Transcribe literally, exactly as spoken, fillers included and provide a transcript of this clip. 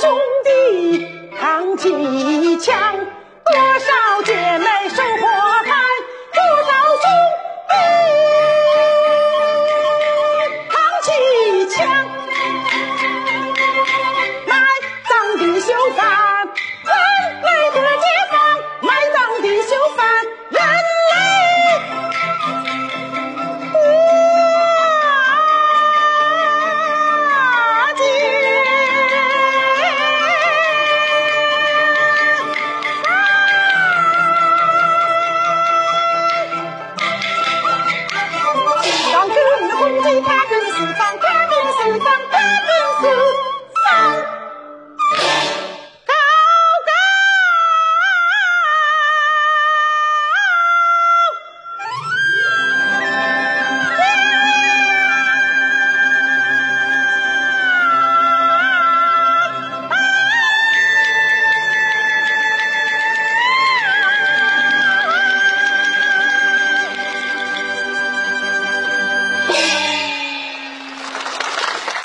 兄弟扛起枪。